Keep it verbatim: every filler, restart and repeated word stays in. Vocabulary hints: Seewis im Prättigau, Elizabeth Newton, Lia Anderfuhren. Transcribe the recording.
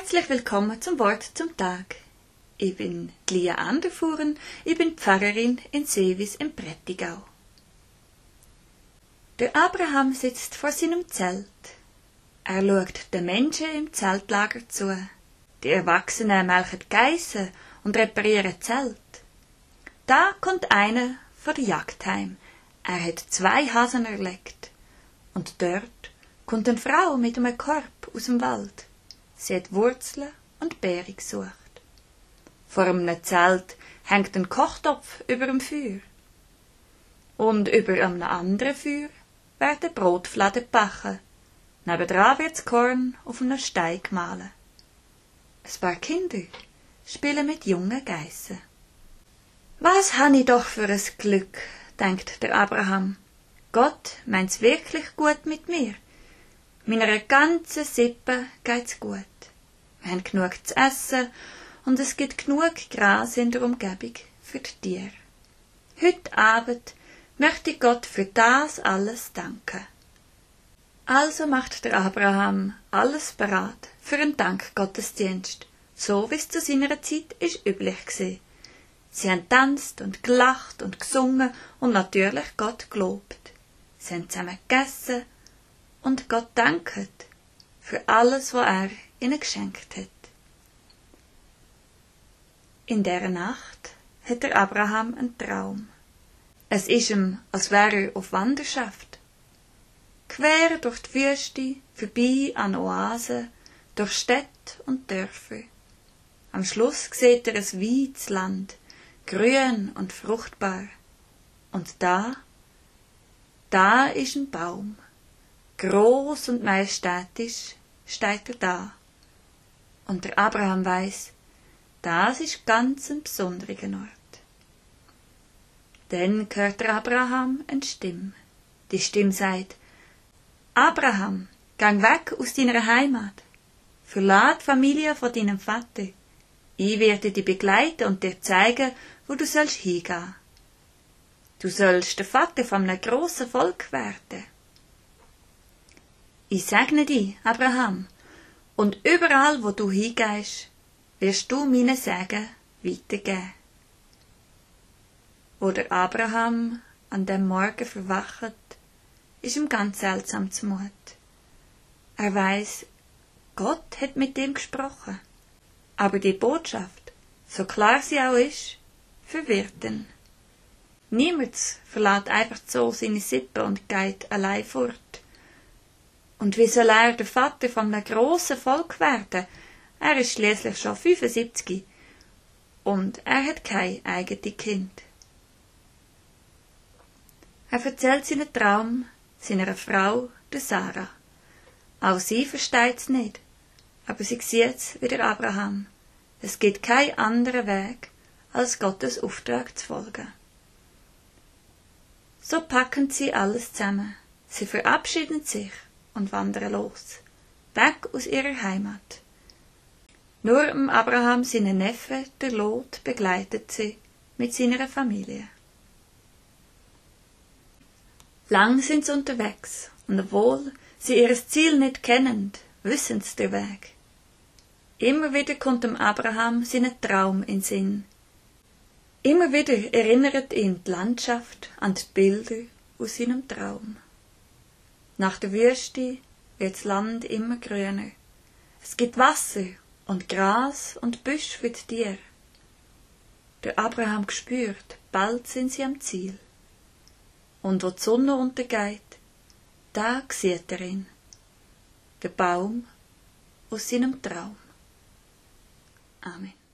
Herzlich willkommen zum Wort zum Tag. Ich bin Lia Anderfuhren, ich bin Pfarrerin in Seewis im Prättigau. Der Abraham sitzt vor seinem Zelt. Er schaut den Menschen im Zeltlager zu. Die Erwachsenen melken Geissen und reparieren Zelt. Da kommt einer von der Jagd heim. Er hat zwei Hasen erlegt. Und dort kommt eine Frau mit einem Korb aus dem Wald. Sie hat Wurzeln und Beeren gesucht. Vor einem Zelt hängt ein Kochtopf über dem Feuer. Und über einem anderen Feuer werden Brotfladen gebacken. Nebendran wird das Korn auf einem Stein gemahlen. Ein paar Kinder spielen mit jungen Geissen. Was han ich doch für ein Glück, denkt der Abraham. Gott meint's wirklich gut mit mir. Meiner ganzen Sippe geht's gut. Wir haben genug zu essen und es gibt genug Gras in der Umgebung für die Tiere. Heute Abend möchte ich Gott für das alles danken. Also macht der Abraham alles bereit für einen Dankgottesdienst, so wie es zu seiner Zeit ist üblich gewesen. Sie haben tanzt und gelacht und gesungen und natürlich Gott gelobt. Sie haben zusammen gegessen und Gott danket für alles, was er ihnen geschenkt hat. In dieser Nacht hat der Abraham einen Traum. Es ist ihm, als wäre er auf Wanderschaft. Quer durch die Wüste, vorbei an Oasen, durch Städte und Dörfer. Am Schluss sieht er ein weites Land, grün und fruchtbar. Und da, da ist ein Baum. Groß und majestätisch steht er da. Und der Abraham weiß, das ist ganz ein besonderer Ort. Dann hört der Abraham eine Stimme. Die Stimme sagt: Abraham, gang weg aus deiner Heimat. Verlass die Familie von deinem Vater. Ich werde dich begleiten und dir zeigen, wo du sollst hingehen. Du sollst der Vater von einem grossen Volk werden. Ich segne dich, Abraham, und überall, wo du hingehst, wirst du meine Segen weitergeben. Wo der Abraham an dem Morgen verwacht, ist ihm ganz seltsam zumut. Er weiß, Gott hat mit ihm gesprochen, aber die Botschaft, so klar sie auch ist, verwirrt ihn. Niemand verlässt einfach so seine Sippe und geht allein fort. Und wie soll er der Vater von einem grossen Volk werden? Er ist schließlich schon fünfundsiebzig und er hat kein eigenes Kind. Er erzählt seinen Traum seiner Frau, der Sarah. Auch sie versteht's nicht, aber sie sieht's wie der Abraham. Es gibt keinen anderen Weg, als Gottes Auftrag zu folgen. So packen sie alles zusammen. Sie verabschieden sich und wandern los, weg aus ihrer Heimat. Nur dem Abraham, seinen Neffe, der Lot, begleitet sie mit seiner Familie. Lang sind sie unterwegs, und obwohl sie ihr Ziel nicht kennen, wissen sie den Weg. Immer wieder kommt dem Abraham seinen Traum in Sinn. Immer wieder erinnert ihn die Landschaft an die Bilder aus seinem Traum. Nach der Wüste wird das Land immer grüner. Es gibt Wasser und Gras und Büsche für die Tiere. Der Abraham spürt, bald sind sie am Ziel. Und wo die Sonne untergeht, da sieht er ihn, den Baum aus seinem Traum. Amen.